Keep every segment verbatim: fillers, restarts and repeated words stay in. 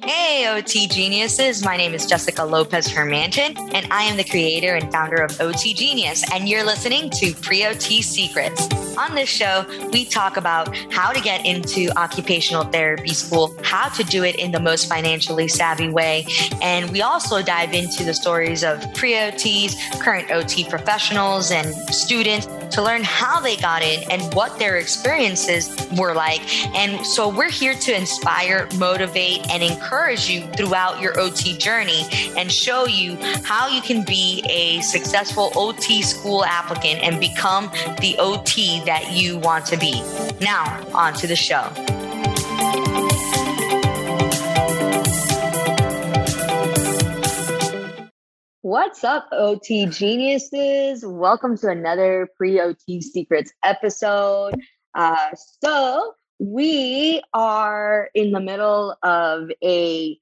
Hey, O T Geniuses. My name is Jessica Lopez Hermantin, and I am the creator and founder of O T Genius, and you're listening to Pre-O T Secrets. On this show, we talk about how to get into occupational therapy school, how to do it in the most financially savvy way. And we also dive into the stories of pre-O Ts, current O T professionals, and students to learn how they got in and what their experiences were like. And so we're here to inspire, motivate, and encourage you throughout your O T journey and show you how you can be a successful O T school applicant and become the O T that you want to be. Now, on to the show. What's up, O T Geniuses? Welcome to another Pre-O T Secrets episode. Uh, so we are in the middle of a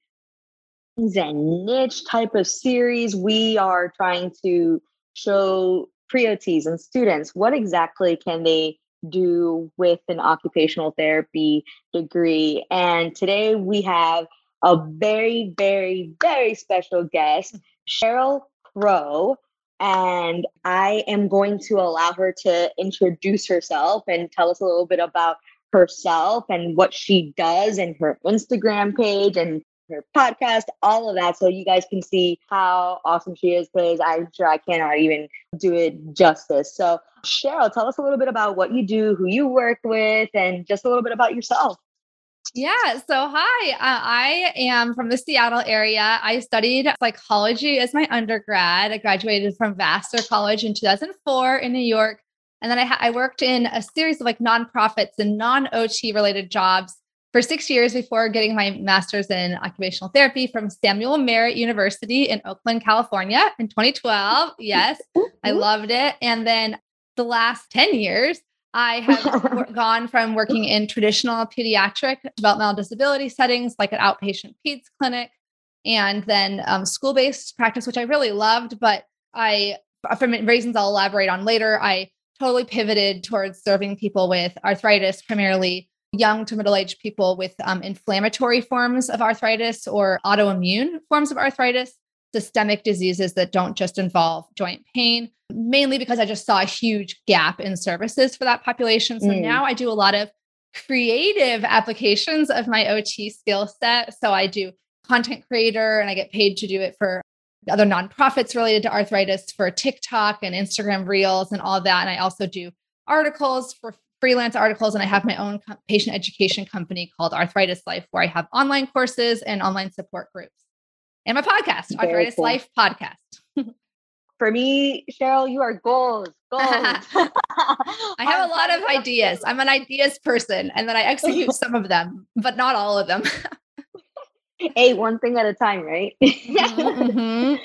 niche type of series. We are trying to show pre-O Ts and students, what exactly can they do with an occupational therapy degree? And today we have a very, very, very special guest, Cheryl Crow. And I am going to allow her to introduce herself and tell us a little bit about herself and what she does and her Instagram page and her podcast, all of that, so you guys can see how awesome she is, because I'm sure I cannot even do it justice. So Cheryl, tell us a little bit about what you do, who you work with, and just a little bit about yourself. Yeah. So hi, uh, I am from the Seattle area. I studied psychology as my undergrad. I graduated from Vassar College in two thousand four in New York. And then I, ha- I worked in a series of like nonprofits and non-O T related jobs for six years before getting my master's in occupational therapy from Samuel Merritt University in Oakland, California in twenty twelve. Yes, I loved it. And then the last ten years, I have gone from working in traditional pediatric developmental disability settings, like an outpatient peds clinic, and then um, school-based practice, which I really loved, but I, for reasons I'll elaborate on later, I totally pivoted towards serving people with arthritis, primarily young to middle-aged people with um, inflammatory forms of arthritis or autoimmune forms of arthritis, systemic diseases that don't just involve joint pain, mainly because I just saw a huge gap in services for that population. So mm. now I do a lot of creative applications of my O T skill set. So I do content creator, and I get paid to do it for other nonprofits related to arthritis for TikTok and Instagram Reels and all that. And I also do articles for freelance articles. And I have my own patient education company called Arthritis Life, where I have online courses and online support groups, and my podcast, Very Arthritis cool. Life podcast. For me, Cheryl, you are goals. Goals. I have a lot of ideas. I'm an ideas person, and then I execute some of them, but not all of them. Hey, one thing at a time, right? Mm-hmm.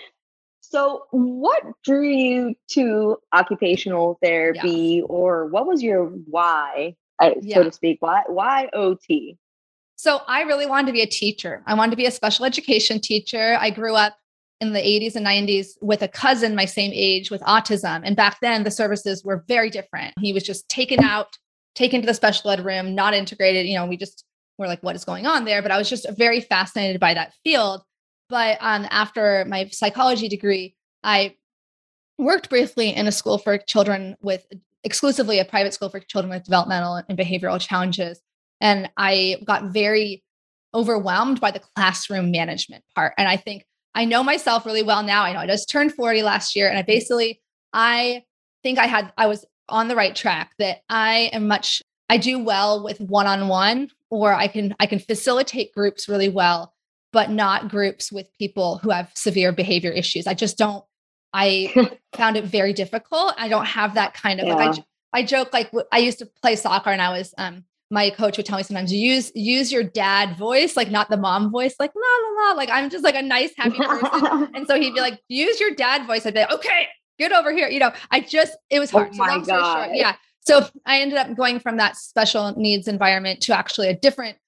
So what drew you to occupational therapy, yeah. or what was your why, uh, yeah. so to speak? Why, why O T? So I really wanted to be a teacher. I wanted to be a special education teacher. I grew up in the eighties and nineties with a cousin my same age with autism. And back then the services were very different. He was just taken out, taken to the special ed room, not integrated. You know, we just were like, what is going on there? But I was just very fascinated by that field. But um, after my psychology degree, I worked briefly in a school for children with, exclusively a private school for children with developmental and behavioral challenges. And I got very overwhelmed by the classroom management part. And I think I know myself really well now. I know I just turned forty last year. And I basically, I think I had, I was on the right track, that I am much, I do well with one-on-one, or I can, I can facilitate groups really well, but not groups with people who have severe behavior issues. I just don't, I found it very difficult. I don't have that kind of, yeah. like I, I joke, like I used to play soccer, and I was, um, my coach would tell me sometimes, use, use your dad voice, like not the mom voice, like la la la. Like I'm just like a nice, happy person. And so he'd be like, use your dad voice. I'd be like, okay, get over here. You know, I just, it was hard. Oh my God. Yeah. So I ended up going from that special needs environment to actually a different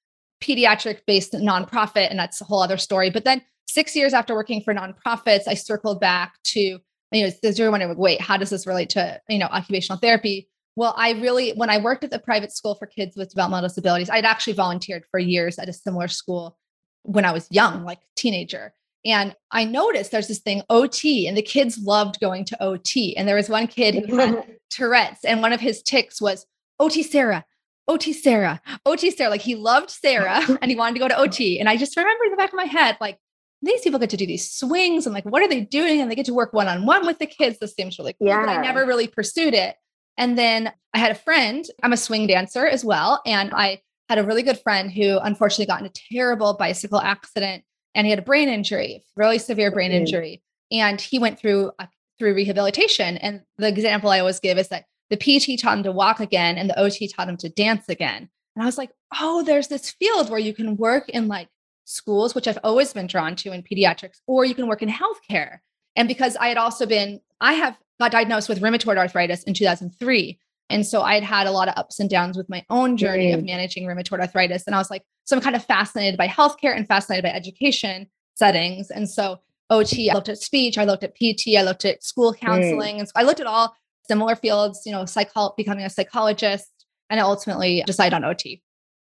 pediatric based nonprofit. And that's a whole other story. But then six years after working for nonprofits, I circled back to, you know, because you're wondering, wait, how does this relate to, you know, occupational therapy? Well, I really, when I worked at the private school for kids with developmental disabilities, I'd actually volunteered for years at a similar school when I was young, like teenager. And I noticed there's this thing, O T, and the kids loved going to O T. And there was one kid who had Tourette's, and one of his tics was O T Sarah, O T Sarah, O T Sarah. Like he loved Sarah and he wanted to go to O T. And I just remember in the back of my head, like, these people get to do these swings. I'm like, what are they doing? And they get to work one-on-one with the kids. This seems really cool, yeah. But I never really pursued it. And then I had a friend, I'm a swing dancer as well. And I had a really good friend who unfortunately got in a terrible bicycle accident, and he had a brain injury, really severe brain mm-hmm. injury. And he went through, uh, through rehabilitation. And the example I always give is that the P T taught him to walk again and the O T taught him to dance again. And I was like, oh, there's this field where you can work in like schools, which I've always been drawn to in pediatrics, or you can work in healthcare. And because I had also been, I have got diagnosed with rheumatoid arthritis in two thousand three. And so I'd had a lot of ups and downs with my own journey mm-hmm. of managing rheumatoid arthritis. And I was like, so I'm kind of fascinated by healthcare and fascinated by education settings. And so O T, I looked at speech, I looked at P T, I looked at school counseling. Mm. And so I looked at all similar fields, you know, psycho- becoming a psychologist, and I ultimately decided on O T.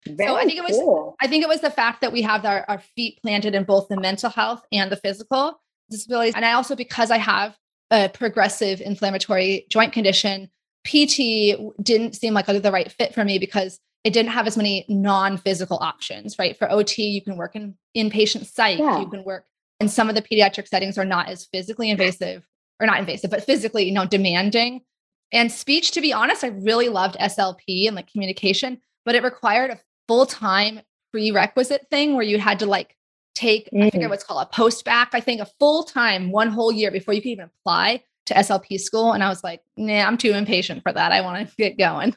Very so I think it was, cool. I think it was the fact that we have our, our feet planted in both the mental health and the physical disabilities. And I also, because I have a progressive inflammatory joint condition, P T didn't seem like the right fit for me because it didn't have as many non-physical options, right? For O T, you can work in inpatient psych, yeah. you can work, and some of the pediatric settings are not as physically invasive or not invasive, but physically, you know, demanding. And speech, to be honest, I really loved S L P and like communication, but it required a full-time prerequisite thing where you had to like take, mm-hmm. I forget what's called a post bac, I think a full-time one whole year before you could even apply to S L P school. And I was like, nah, I'm too impatient for that. I want to get going.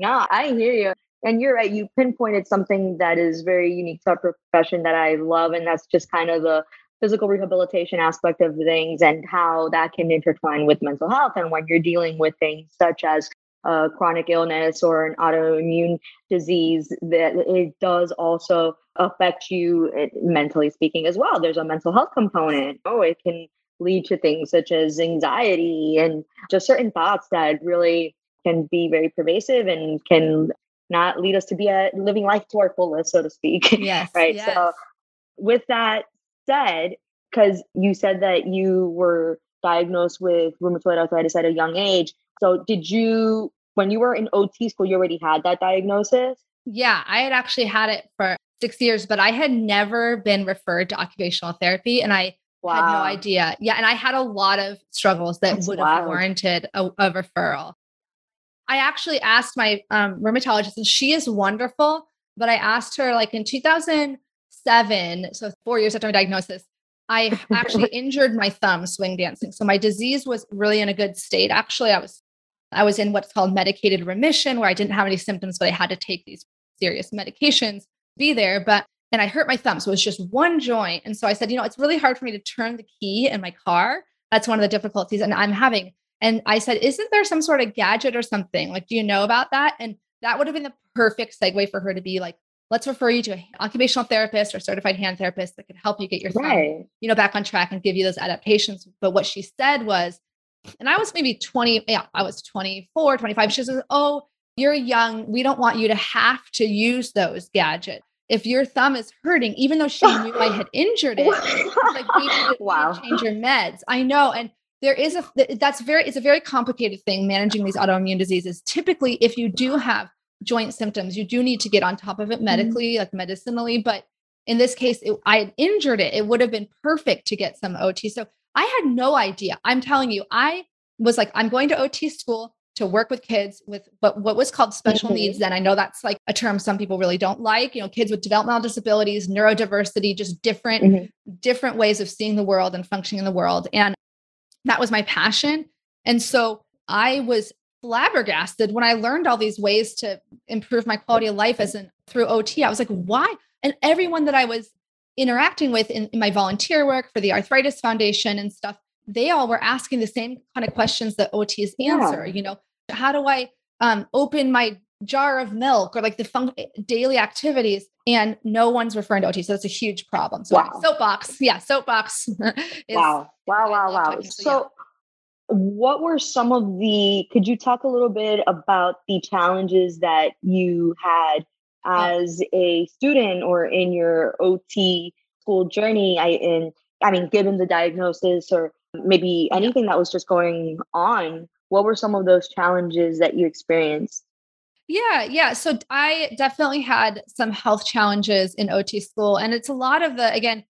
No, I hear you. And you're right. You pinpointed something that is very unique to our profession that I love. And that's just kind of the physical rehabilitation aspect of things and how that can intertwine with mental health. And when you're dealing with things such as a chronic illness or an autoimmune disease, that it does also affect you mentally speaking as well. There's a mental health component. Oh, it can lead to things such as anxiety and just certain thoughts that really can be very pervasive and can not lead us to be a, living life to our fullest, so to speak. Yes. Right. Yes. So with that said, because you said that you were diagnosed with rheumatoid arthritis at a young age. So did you, when you were in O T school, you already had that diagnosis? Yeah, I had actually had it for six years, but I had never been referred to occupational therapy. And I wow. had no idea. Yeah. And I had a lot of struggles that That's would wild. have warranted a, a referral. I actually asked my um, rheumatologist, and she is wonderful, but I asked her like in two thousand seven, so four years after my diagnosis, I actually injured my thumb swing dancing. So my disease was really in a good state. Actually, I was, I was in what's called medicated remission, where I didn't have any symptoms, but I had to take these serious medications to be there. But, and I hurt my thumb. So it was just one joint. And so I said, you know, it's really hard for me to turn the key in my car. That's one of the difficulties. And I'm having And I said, isn't there some sort of gadget or something? Like, do you know about that? And that would have been the perfect segue for her to be like, let's refer you to an occupational therapist or certified hand therapist that could help you get your thumb, right. you know, back on track and give you those adaptations. But what she said was, and I was maybe twenty, yeah, I was twenty-four, twenty-five. She says, oh, you're young. We don't want you to have to use those gadgets. If your thumb is hurting, even though she knew I had injured it, like, we need to wow. change your meds. I know. And There is a, that's very, it's a very complicated thing managing these autoimmune diseases. Typically, if you do have joint symptoms, you do need to get on top of it medically, mm-hmm. like medicinally. But in this case, it, I had injured it. It would have been perfect to get some O T. So I had no idea. I'm telling you, I was like, I'm going to O T school to work with kids with what, what was called special mm-hmm. needs. Then I know that's like a term some people really don't like, you know, kids with developmental disabilities, neurodiversity, just different, mm-hmm. different ways of seeing the world and functioning in the world. And that was my passion. And so I was flabbergasted when I learned all these ways to improve my quality of life as in through O T. I was like, why? And everyone that I was interacting with in, in my volunteer work for the Arthritis Foundation and stuff, they all were asking the same kind of questions that O Ts answer, yeah. you know, how do I um, open my jar of milk or like the fun- daily activities, and no one's referring to O T. So that's a huge problem. So wow. soapbox. Yeah. Soapbox. Is, wow. Wow. Wow. Wow. So, so What were some of the, could you talk a little bit about the challenges that you had as a student or in your O T school journey? I, in, I mean, given the diagnosis or maybe anything that was just going on, what were some of those challenges that you experienced? Yeah, yeah. So I definitely had some health challenges in O T school. And it's a lot of the, again,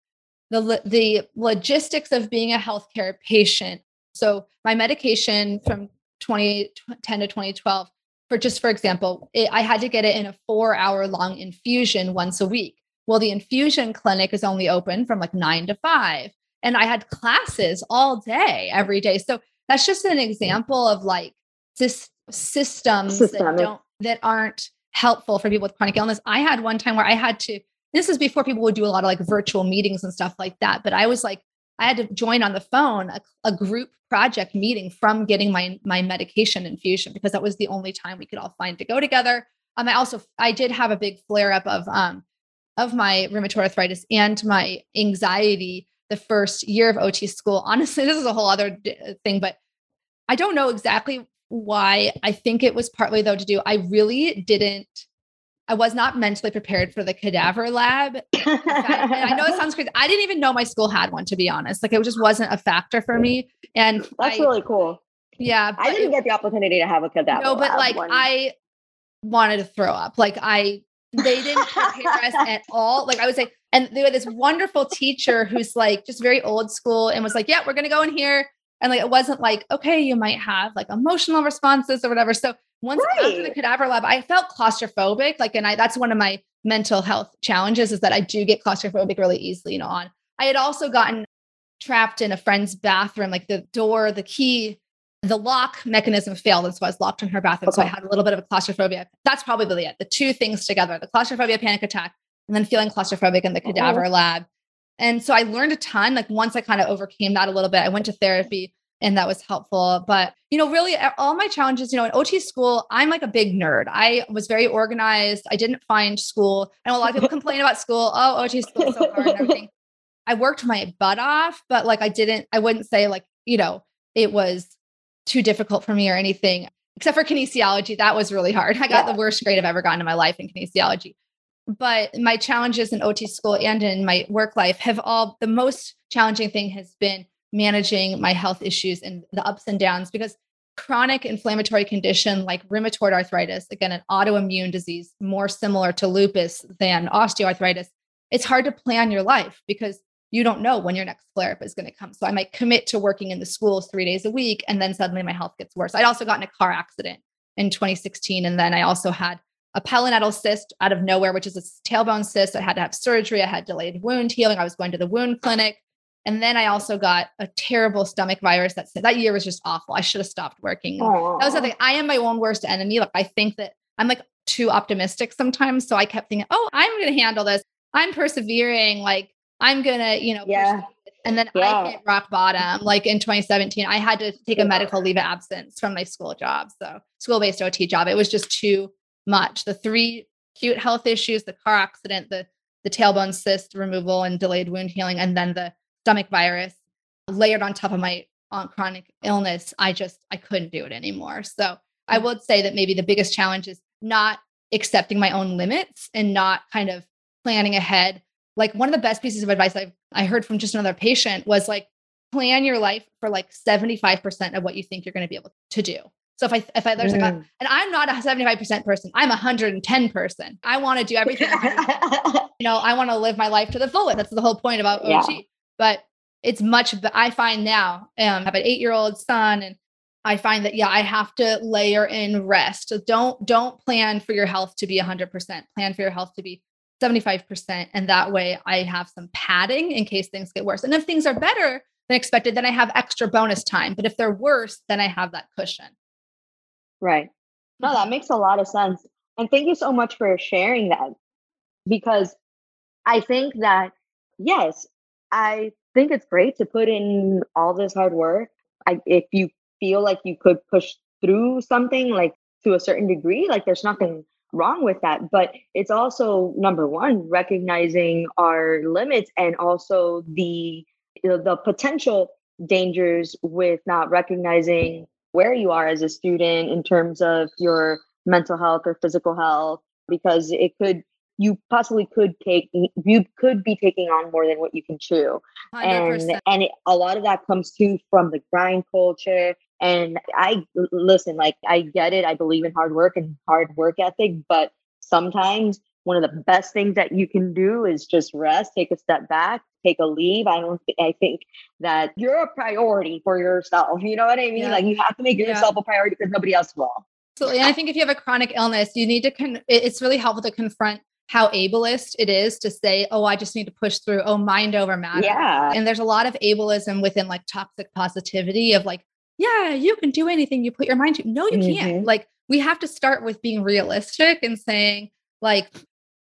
the the logistics of being a healthcare patient. So my medication from twenty ten to twenty twelve, for just for example, it, I had to get it in a four hour long infusion once a week. Well, the infusion clinic is only open from like nine to five. And I had classes all day, every day. So that's just an example of like this systems Systemic. that don't, that aren't helpful for people with chronic illness. I had one time where I had to, this is before people would do a lot of like virtual meetings and stuff like that. But I was like, I had to join on the phone a, a group project meeting from getting my, my medication infusion, because that was the only time we could all find to go together. Um, I also, I did have a big flare up of, um, of my rheumatoid arthritis and my anxiety the first year of O T school. Honestly, this is a whole other thing, but I don't know exactly why. I think it was partly though to do, I really didn't, I was not mentally prepared for the cadaver lab. And I know it sounds crazy. I didn't even know my school had one, to be honest. Like it just wasn't a factor for me. And that's I, really cool. Yeah. I didn't it, get the opportunity to have a cadaver. No, but lab like one. I wanted to throw up. Like I, they didn't prepare us at all. Like I would say, and they had this wonderful teacher who's like, just very old school and was like, yeah, we're going to go in here. And like, it wasn't like, okay, you might have like emotional responses or whatever. So once right. after the cadaver lab, I felt claustrophobic. Like, and I, that's one of my mental health challenges is that I do get claustrophobic really easily, you know, on, I had also gotten trapped in a friend's bathroom, like the door, the key, the lock mechanism failed. And so I was locked in her bathroom. Okay. So I had a little bit of a claustrophobia. That's probably really it. The two things together, the claustrophobia panic attack, and then feeling claustrophobic in the cadaver oh. lab. And so I learned a ton. Like once I kind of overcame that a little bit, I went to therapy and that was helpful. But, you know, really all my challenges, you know, in O T school, I'm like a big nerd. I was very organized. I didn't find school. I know a lot of people complain about school. Oh, O T school is so hard and everything. I worked my butt off, but like, I didn't, I wouldn't say like, you know, it was too difficult for me or anything, except for kinesiology. That was really hard. I got yeah. the worst grade I've ever gotten in my life in kinesiology. But my challenges in O T school and in my work life have all, the most challenging thing has been managing my health issues and the ups and downs, because chronic inflammatory condition like rheumatoid arthritis, again, an autoimmune disease, more similar to lupus than osteoarthritis, it's hard to plan your life because you don't know when your next flare up is going to come. So I might commit to working in the schools three days a week, and then suddenly my health gets worse. I'd also gotten a car accident in twenty sixteen. And then I also had a pilonidal cyst out of nowhere, which is a tailbone cyst. I had to have surgery. I had delayed wound healing. I was going to the wound clinic. And then I also got a terrible stomach virus. That, that year was just awful. I should have stopped working. Aww. That was something. I am my own worst enemy. Like I think that I'm like too optimistic sometimes. So I kept thinking, oh, I'm going to handle this. I'm persevering. Like I'm going to, you know, yeah. and then yeah. I hit rock bottom. Like in twenty seventeen, I had to take a medical leave of absence from my school job. So school-based O T job. It was just too much. The three acute health issues, the car accident, the, the tailbone cyst removal and delayed wound healing, and then the stomach virus layered on top of my chronic illness. I just, I couldn't do it anymore. So I would say that maybe the biggest challenge is not accepting my own limits and not kind of planning ahead. Like one of the best pieces of advice I've, I heard from just another patient was like, plan your life for like seventy-five percent of what you think you're going to be able to do. So if I, if I, there's mm. like, a, and I'm not a seventy-five percent person, I'm a one hundred ten person. I want to do everything. You know, I want to live my life to the fullest. That's the whole point about O T, yeah. But it's much, I find now, um, I have an eight-year-old son, and I find that, yeah, I have to layer in rest. So don't, don't plan for your health to be a hundred percent, plan for your health to be seventy-five percent. And that way I have some padding in case things get worse. And if things are better than expected, then I have extra bonus time. But if they're worse, then I have that cushion. Right. No, that makes a lot of sense. And thank you so much for sharing that, because I think that, yes, I think it's great to put in all this hard work. I, if you feel like you could push through something like to a certain degree, like there's nothing wrong with that. But it's also, number one, recognizing our limits and also the, you know, the potential dangers with not recognizing where you are as a student in terms of your mental health or physical health, because it could, you possibly could take, you could be taking on more than what you can chew. one hundred percent. And and it, a lot of that comes too from the grind culture. And I listen, like, I get it. I believe in hard work and hard work ethic, but sometimes one of the best things that you can do is just rest, take a step back, take a leave. I don't th- I think that you're a priority for yourself. You know what I mean? Yeah. Like, you have to make yourself yeah. a priority because nobody else will. Absolutely. And I think if you have a chronic illness, you need to, con- it's really helpful to confront how ableist it is to say, oh, I just need to push through. Oh, mind over matter. Yeah. And there's a lot of ableism within like toxic positivity of like, yeah, you can do anything you put your mind to. No, you mm-hmm. can't. Like, we have to start with being realistic and saying like,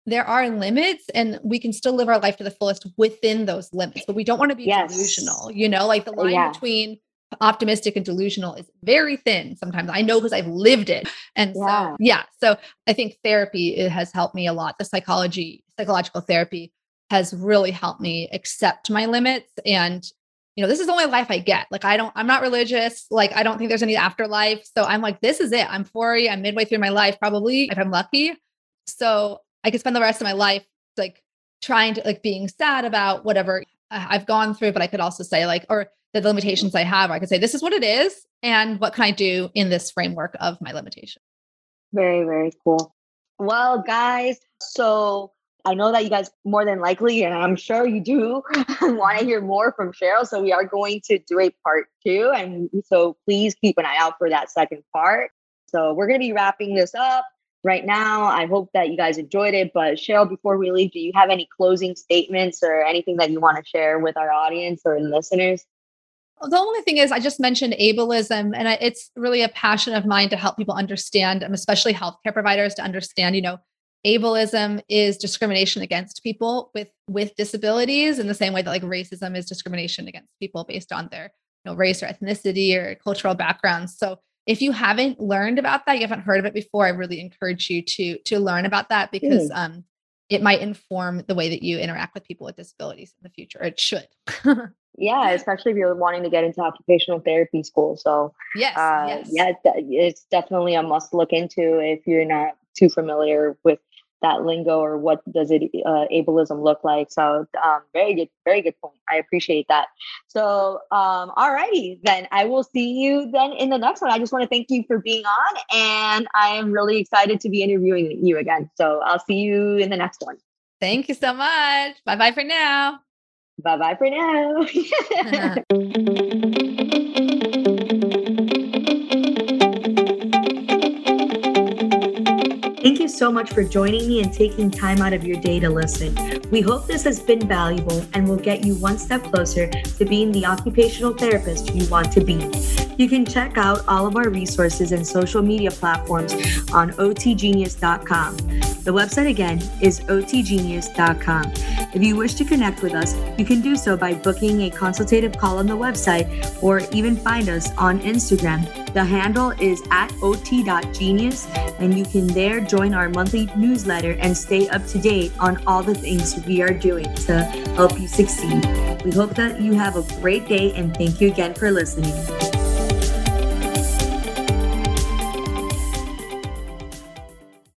there are limits and we can still live our life to the fullest within those limits, but we don't want to be yes. delusional, you know, like the line yeah. between optimistic and delusional is very thin sometimes. I know because I've lived it. And yeah. so, yeah. So I think therapy, it has helped me a lot. The psychology, psychological therapy has really helped me accept my limits. And, you know, this is the only life I get. Like, I don't, I'm not religious. Like, I don't think there's any afterlife. So I'm like, this is it. I'm forty. I'm midway through my life, probably, if I'm lucky. So I could spend the rest of my life, like trying to like being sad about whatever I've gone through, but I could also say like, or the limitations I have, I could say, this is what it is. And what can I do in this framework of my limitation? Very, very cool. Well, guys, so I know that you guys more than likely, and I'm sure you do want to hear more from Cheryl. So we are going to do a part two. And so please keep an eye out for that second part. So we're going to be wrapping this up right now. I hope that you guys enjoyed it. But Cheryl, before we leave, do you have any closing statements or anything that you want to share with our audience or listeners? The only thing is, I just mentioned ableism, and I, it's really a passion of mine to help people understand, especially healthcare providers, to understand, you know, ableism is discrimination against people with, with disabilities in the same way that like racism is discrimination against people based on their, you know, race or ethnicity or cultural backgrounds. So if you haven't learned about that, you haven't heard of it before, I really encourage you to, to learn about that because, mm. um, it might inform the way that you interact with people with disabilities in the future. It should. Yeah. Especially if you're wanting to get into occupational therapy school. So yes, uh, yes. yeah, it's definitely a must look into if you're not too familiar with that lingo or what does it uh, ableism look like. So um, very good, very good point. I appreciate that. So um, all righty, then I will see you then in the next one. I just want to thank you for being on, and I am really excited to be interviewing you again. So I'll see you in the next one. Thank you so much. Bye-bye for now. Bye-bye for now. uh-huh. Thank you so much for joining me and taking time out of your day to listen. We hope this has been valuable and will get you one step closer to being the occupational therapist you want to be. You can check out all of our resources and social media platforms on O T genius dot com. The website again is O T genius dot com. If you wish to connect with us, you can do so by booking a consultative call on the website or even find us on Instagram. The handle is at O T dot genius, and you can there join our monthly newsletter and stay up to date on all the things we are doing to help you succeed. We hope that you have a great day, and thank you again for listening.